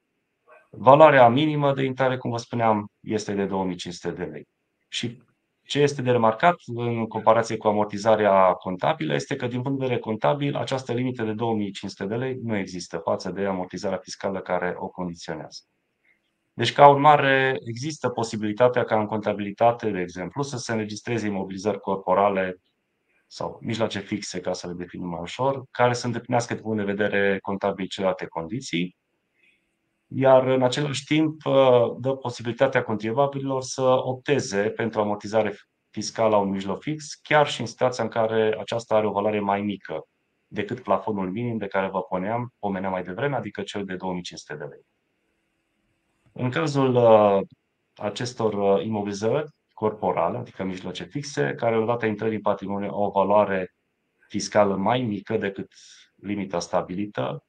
Valoarea minimă de intrare, cum vă spuneam, este de 2500 de lei. Și Ce este de remarcat în comparație cu amortizarea contabilă este că, din punct de vedere contabil, această limită de 2500 de lei nu există față de amortizarea fiscală care o condiționează. Deci, ca urmare, există posibilitatea ca în contabilitate, de exemplu, să se înregistreze imobilizări corporale sau mijloace fixe, ca să le definim mai ușor, care să îndeplinească, din punct de vedere contabil, celelalte condiții, iar în același timp dă posibilitatea contribuabililor să opteze pentru amortizare fiscală a unui mijloc fix, chiar și în situația în care aceasta are o valoare mai mică decât plafonul minim de care vă pomeneam mai devreme, adică cel de 2500 de lei. În cazul acestor imobilizări corporale, adică mijloace fixe, care odată intrării în patrimoniu au o valoare fiscală mai mică decât limita stabilită,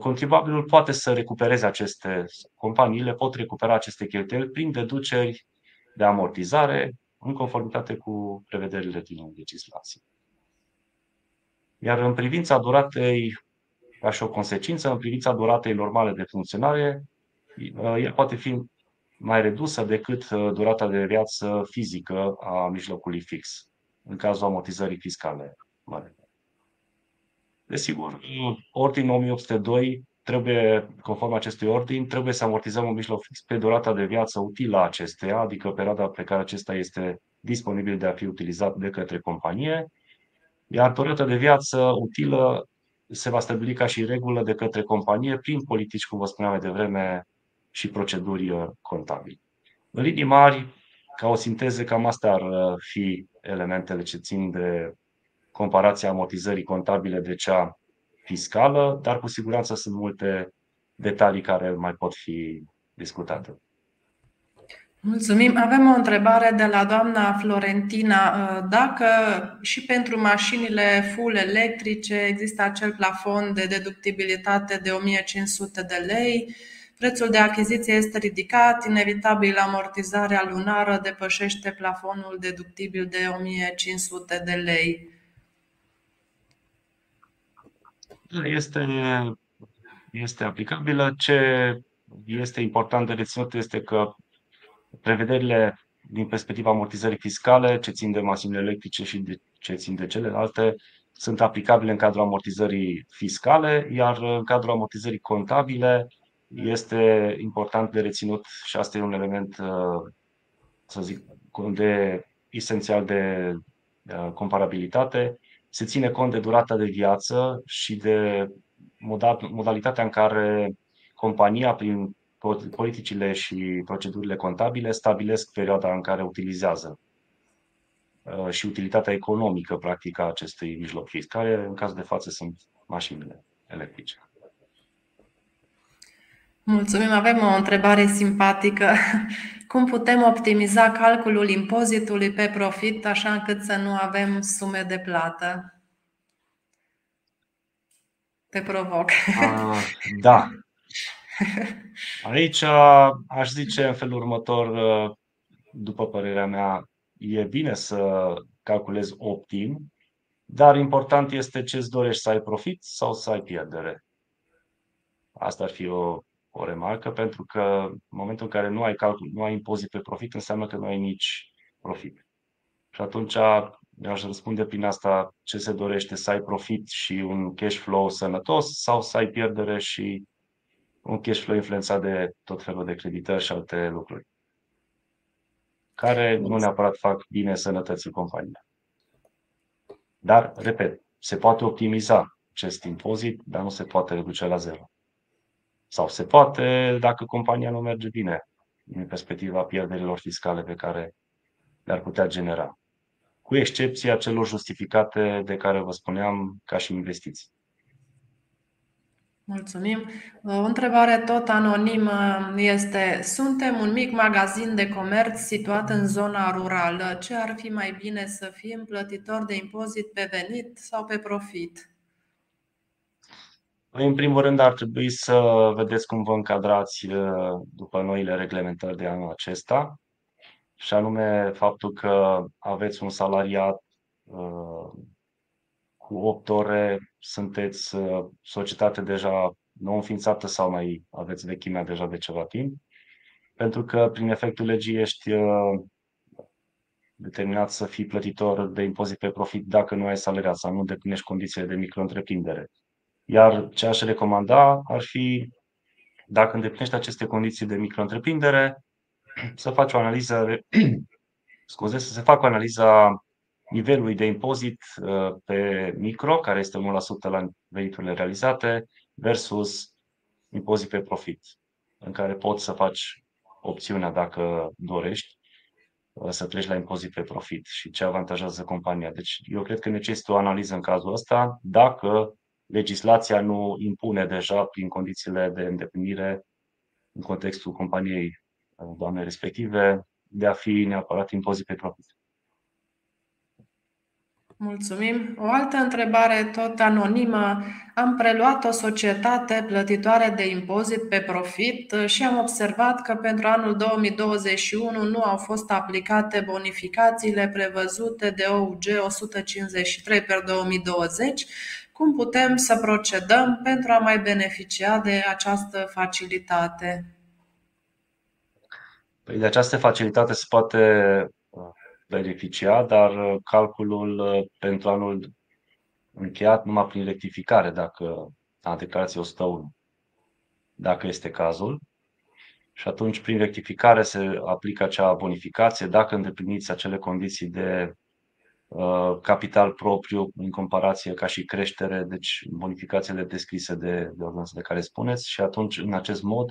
contribuabilul poate să recupereze aceste, companiile pot recupera aceste cheltuieli prin deduceri de amortizare în conformitate cu prevederile din legislație. Iar în privința duratei, ca și o consecință, în privința duratei normale de funcționare, ea poate fi mai redusă decât durata de viață fizică a mijlocului fix, în cazul amortizării fiscale. Desigur, ordinul 1802 trebuie, conform acestui ordin, trebuie să amortizăm un mijloc fix pe durata de viață utilă a acesteia, adică perioada pe care acesta este disponibil de a fi utilizat de către companie, iar durata de viață utilă se va stabili ca și regulă de către companie prin politici, cum vă spuneam mai devreme, și proceduri contabile. În linii mari, ca o sinteză, cam astea ar fi elementele ce țin de comparația amortizării contabile de cea fiscală, dar cu siguranță sunt multe detalii care mai pot fi discutate. Mulțumim. Avem o întrebare de la doamna Florentina. Dacă și pentru mașinile full electrice există acel plafon de deductibilitate de 1500 de lei, prețul de achiziție este ridicat, inevitabil amortizarea lunară depășește plafonul deductibil de 1500 de lei. Este aplicabilă. Ce este important de reținut este că prevederile din perspectiva amortizării fiscale, ce țin de mașinile electrice și ce țin de celelalte, sunt aplicabile în cadrul amortizării fiscale, iar în cadrul amortizării contabile este important de reținut și asta e un element, să zic, esențial de comparabilitate. Se ține cont de durata de viață și de modalitatea în care compania, prin politicile și procedurile contabile, stabilesc perioada în care utilizează și utilitatea economică, practic, a acestui mijloc fix, care, în cazul de față, sunt mașinile electrice. Mulțumim, avem o întrebare simpatică. Cum putem optimiza calculul impozitului pe profit așa încât să nu avem sume de plată? Te provoc. Da. Aici aș zice în felul următor, după părerea mea, e bine să calculezi optim, dar important este ce îți dorești, să ai profit sau să ai pierdere. Asta ar fi o remarcă, pentru că în momentul în care nu ai impozit pe profit, înseamnă că nu ai nici profit. Și atunci aș răspunde prin asta: ce se dorește, să ai profit și un cash flow sănătos sau să ai pierdere și un cash flow influențat de tot felul de creditări și alte lucruri, care nu neapărat fac bine sănătății companiei. Dar, repet, se poate optimiza acest impozit, dar nu se poate reduce la zero. Sau se poate, dacă compania nu merge bine, din perspectiva pierderilor fiscale pe care le-ar putea genera, cu excepția celor justificate de care vă spuneam, ca și investiții. Mulțumim. O întrebare tot anonimă este: suntem un mic magazin de comerț situat în zona rurală. Ce ar fi mai bine, să fim plătitori de impozit pe venit sau pe profit? În primul rând, ar trebui să vedeți cum vă încadrați după noile reglementări de anul acesta, și anume faptul că aveți un salariat cu 8 ore, sunteți societate deja nou înființată sau mai aveți vechimea deja de ceva timp, pentru că prin efectul legii ești determinat să fii plătitor de impozit pe profit dacă nu ai salariat sau nu îndeplinești condițiile de micro-întreprindere. Iar ce aș recomanda ar fi, dacă îndeplinești aceste condiții de micro-întreprindere, să faci o analiză, să se facă analiza nivelului de impozit pe micro, care este 1% la veniturile realizate, versus impozit pe profit, în care poți să faci opțiunea, dacă dorești, să treci la impozit pe profit și ce avantajează compania. Deci eu cred că necesită o analiză în cazul ăsta, dacă legislația nu impune deja prin condițiile de îndeplinire în contextul companiei doamnei respective de a fi neapărat impozit pe profit. Mulțumim. O altă întrebare, tot anonimă. Am preluat o societate plătitoare de impozit pe profit și am observat că pentru anul 2021 nu au fost aplicate bonificațiile prevăzute de OUG 153/2020. Cum putem să procedăm pentru a mai beneficia de această facilitate? Păi de această facilitate se poate beneficia, dar calculul pentru anul încheiat numai prin rectificare, dacă a declarație 101, dacă este cazul. Și atunci prin rectificare se aplică acea bonificație dacă îndepliniți acele condiții de capital propriu în comparație ca și creștere, deci bonificațiile descrise de ordonanță de care spuneți, și atunci în acest mod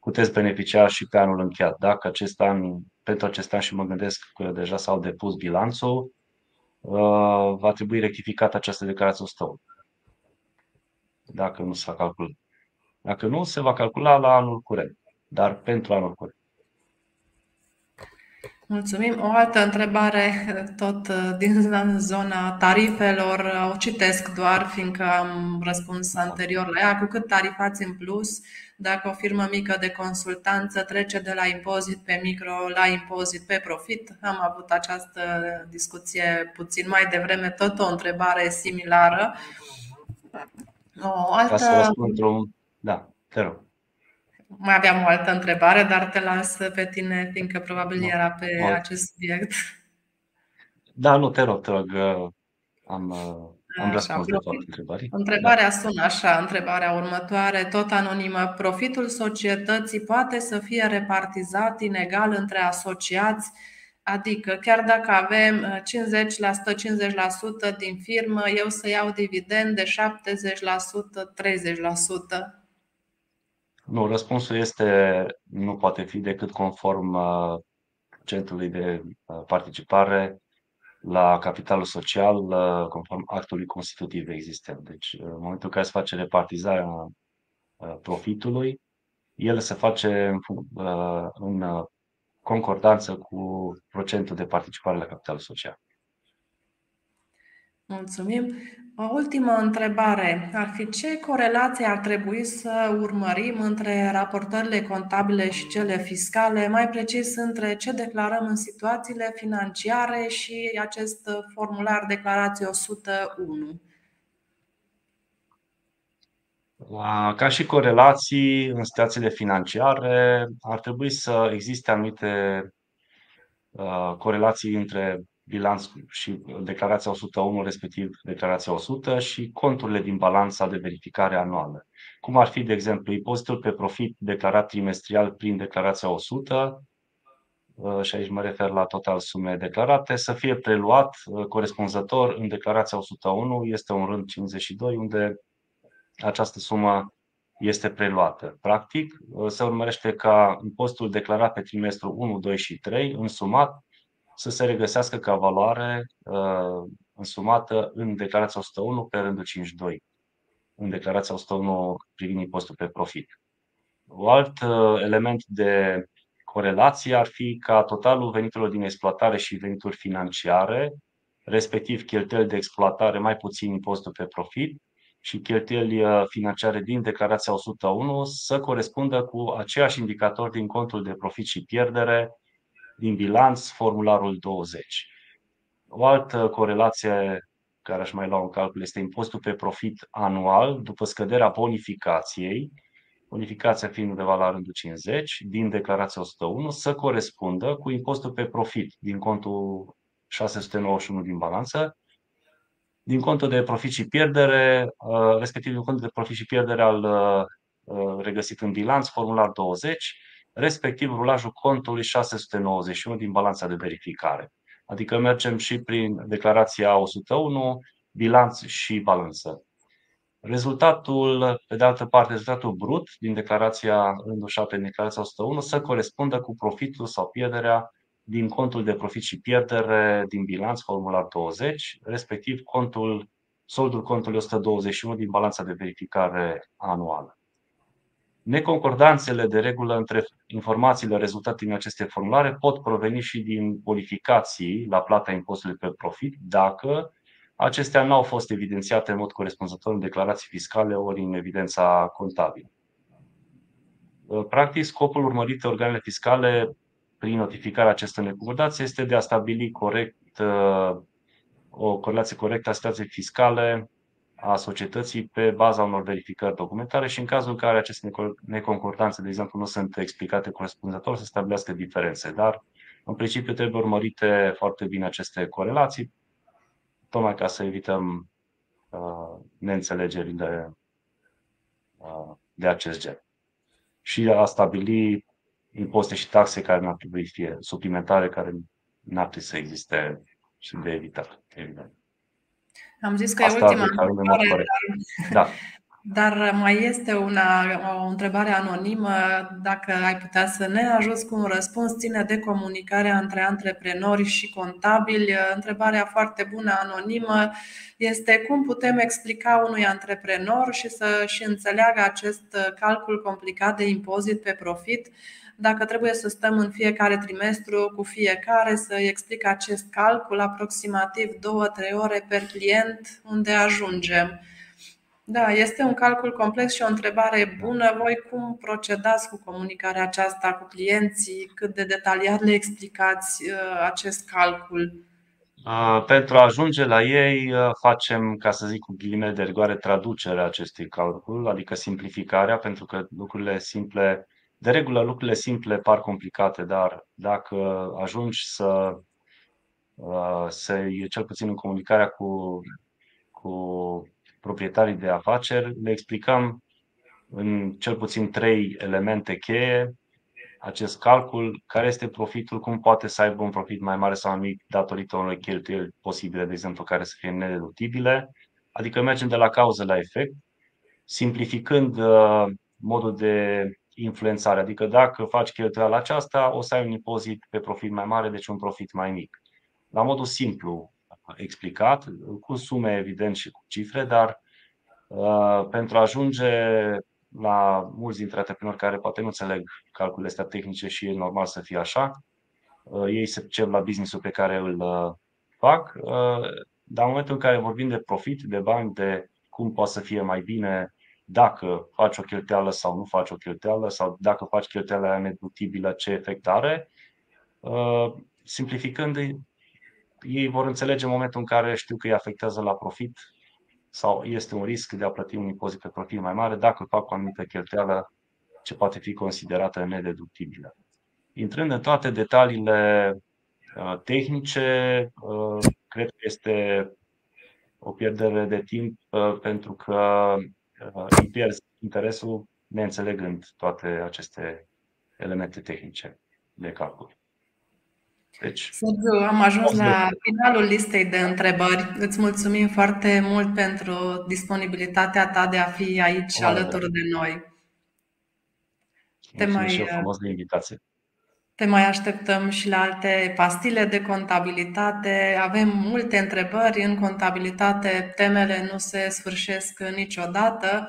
puteți beneficia și pe anul încheiat. Dacă acest an, pentru acest an, și mă gândesc că deja s-au depus bilanțul, va trebui rectificată această declarație 101, dacă nu s-a calculat. Dacă nu, se va calcula la anul curent, dar pentru anul curent. Mulțumim. O altă întrebare, tot din zona tarifelor. O citesc doar, fiindcă am răspuns anterior la ea. Cu cât tarifați în plus, dacă o firmă mică de consultanță trece de la impozit pe micro la impozit pe profit? Am avut această discuție puțin mai devreme, tot o întrebare similară. O altă... Da, te rog. Mai aveam o altă întrebare, dar te las pe tine, fiindcă probabil era pe acest subiect. Da, nu, te rog, am răspuns la toate întrebările. Întrebarea sună așa, întrebarea următoare, tot anonimă. Profitul societății poate să fie repartizat inegal între asociați? Adică chiar dacă avem 50% 50% din firmă, eu să iau dividend de 70% 30%? Nu, răspunsul este nu poate fi decât conform centrului de participare la capitalul social, conform actului constitutiv existent. Deci în momentul în care se face repartizarea profitului, el se face în concordanță cu procentul de participare la capitalul social. Mulțumim. O ultimă întrebare ar fi: ce corelație ar trebui să urmărim între raportările contabile și cele fiscale, mai precis între ce declarăm în situațiile financiare și acest formular declarație 101? Ca și corelații în situațiile financiare, ar trebui să existe anumite corelații între bilanț și declarația 101, respectiv declarația 100, și conturile din balanța de verificare anuală. Cum ar fi, de exemplu, impozitul pe profit declarat trimestrial prin declarația 100, și aici mă refer la total sume declarate, să fie preluat corespunzător în declarația 101, este un rând 52 unde această sumă este preluată. Practic, se urmărește ca impozitul declarat pe trimestrul 1, 2 și 3 însumat să se regăsească ca valoare însumată în declarația 101 pe rândul 5.2, în declarația 101 privind impozitul pe profit. Un alt element de corelație ar fi ca totalul veniturilor din exploatare și venituri financiare, respectiv cheltuieli de exploatare mai puțin impozitul pe profit și cheltuieli financiare din declarația 101, să corespundă cu aceiași indicatori din contul de profit și pierdere din bilanț, formularul 20. O altă corelație care aș mai lua în calcul este impozitul pe profit anual după scăderea bonificației, unificația fiind undeva la rândul 50 din declarația 101, să corespundă cu impozitul pe profit din contul 691 din balanță, din contul de profit și pierdere, respectiv din contul de profit și pierdere al regăsit în bilanț, formular 20, respectiv rulajul contului 691 din balanța de verificare. Adică mergem și prin declarația 101, bilanț și balanță. Rezultatul, pe de altă parte, rezultatul brut din declarația rândul 7, din declarația 101, să corespundă cu profitul sau pierderea din contul de profit și pierdere din bilanț, formular 20, respectiv soldul contului 121 din balanța de verificare anuală. Neconcordanțele de regulă între informațiile rezultate din aceste formulare pot proveni și din bonificații la plata impozitului pe profit, dacă acestea nu au fost evidențiate în mod corespunzător în declarații fiscale ori în evidența contabilă. Practic, scopul urmărit de organele fiscale prin notificarea acestor neconcordanțe este de a stabili corect o corelație corectă a situației fiscale a societății pe baza unor verificări documentare și, în cazul în care aceste neconcordanțe, de exemplu, nu sunt explicate corespunzător, să stabilească diferențe. Dar, în principiu, trebuie urmărite foarte bine aceste corelații, tocmai ca să evităm neînțelegerile de acest gen și a stabili impozite și taxe care n-ar trebui să fie suplimentare, care n-ar trebui să existe și de evitat, evident. Am zis că asta e ultima întrebare, da. Dar mai este o întrebare anonimă. Dacă ai putea să ne ajuți cu un răspuns, ține de comunicarea între antreprenori și contabili. Întrebarea foarte bună, anonimă, este cum putem explica unui antreprenor și să-și înțeleagă acest calcul complicat de impozit pe profit, dacă trebuie să stăm în fiecare trimestru cu fiecare să-i explic acest calcul aproximativ 2-3 ore per client, unde ajungem. Da, este un calcul complex și o întrebare bună. Voi cum procedați cu comunicarea aceasta cu clienții? Cât de detaliat le explicați acest calcul? Pentru a ajunge la ei facem, ca să zic cu ghilimele de rigoare, traducerea acestui calcul, adică simplificarea, pentru că lucrurile simple, de regulă lucrurile simple par complicate, dar dacă ajungi să cel puțin în comunicarea cu proprietarii de afaceri, le explicăm în cel puțin 3 elemente cheie acest calcul, care este profitul, cum poate să aibă un profit mai mare sau mai mic datorită unor cheltuieli posibile, de exemplu, care să fie nedeductibile, adică mergem de la cauză la efect, simplificând modul de influențare, adică dacă faci cheltuiala aceasta, o să ai un impozit pe profit mai mare, deci un profit mai mic. La modul simplu explicat, cu sume evident și cu cifre, dar pentru a ajunge la mulți dintre antreprenori care poate nu înțeleg calculele astea tehnice și e normal să fie așa, ei se pricep la business-ul pe care îl fac, dar în momentul în care vorbim de profit, de bani, de cum poate să fie mai bine dacă faci o cheltuială sau nu faci o cheltuială sau dacă faci cheltuiala nedeductibilă, ce efect are, simplificând, ei vor înțelege în momentul în care știu că îi afectează la profit sau este un risc de a plăti un impozit pe profit mai mare dacă fac o anumită cheltuială ce poate fi considerată nedeductibilă. Intrând în toate detaliile tehnice, cred că este o pierdere de timp pentru că îi pierzi interesul neînțelegând toate aceste elemente tehnice de calcul. Deci, Sergiu, am ajuns la finalul listei de întrebări. Îți mulțumim foarte mult pentru disponibilitatea ta de a fi aici alături de noi. Te mai așteptăm și la alte pastile de contabilitate. Avem multe întrebări în contabilitate. Temele nu se sfârșesc niciodată.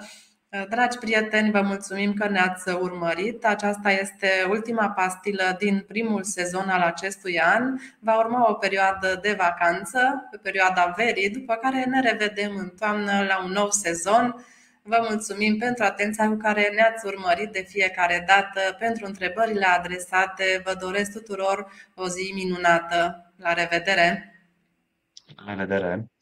Dragi prieteni, vă mulțumim că ne-ați urmărit. Aceasta este ultima pastilă din primul sezon al acestui an. Va urma o perioadă de vacanță, pe perioada verii, după care ne revedem în toamnă la un nou sezon. Vă mulțumim pentru atenția cu care ne-ați urmărit de fiecare dată, pentru întrebările adresate. Vă doresc tuturor o zi minunată. La revedere! La revedere!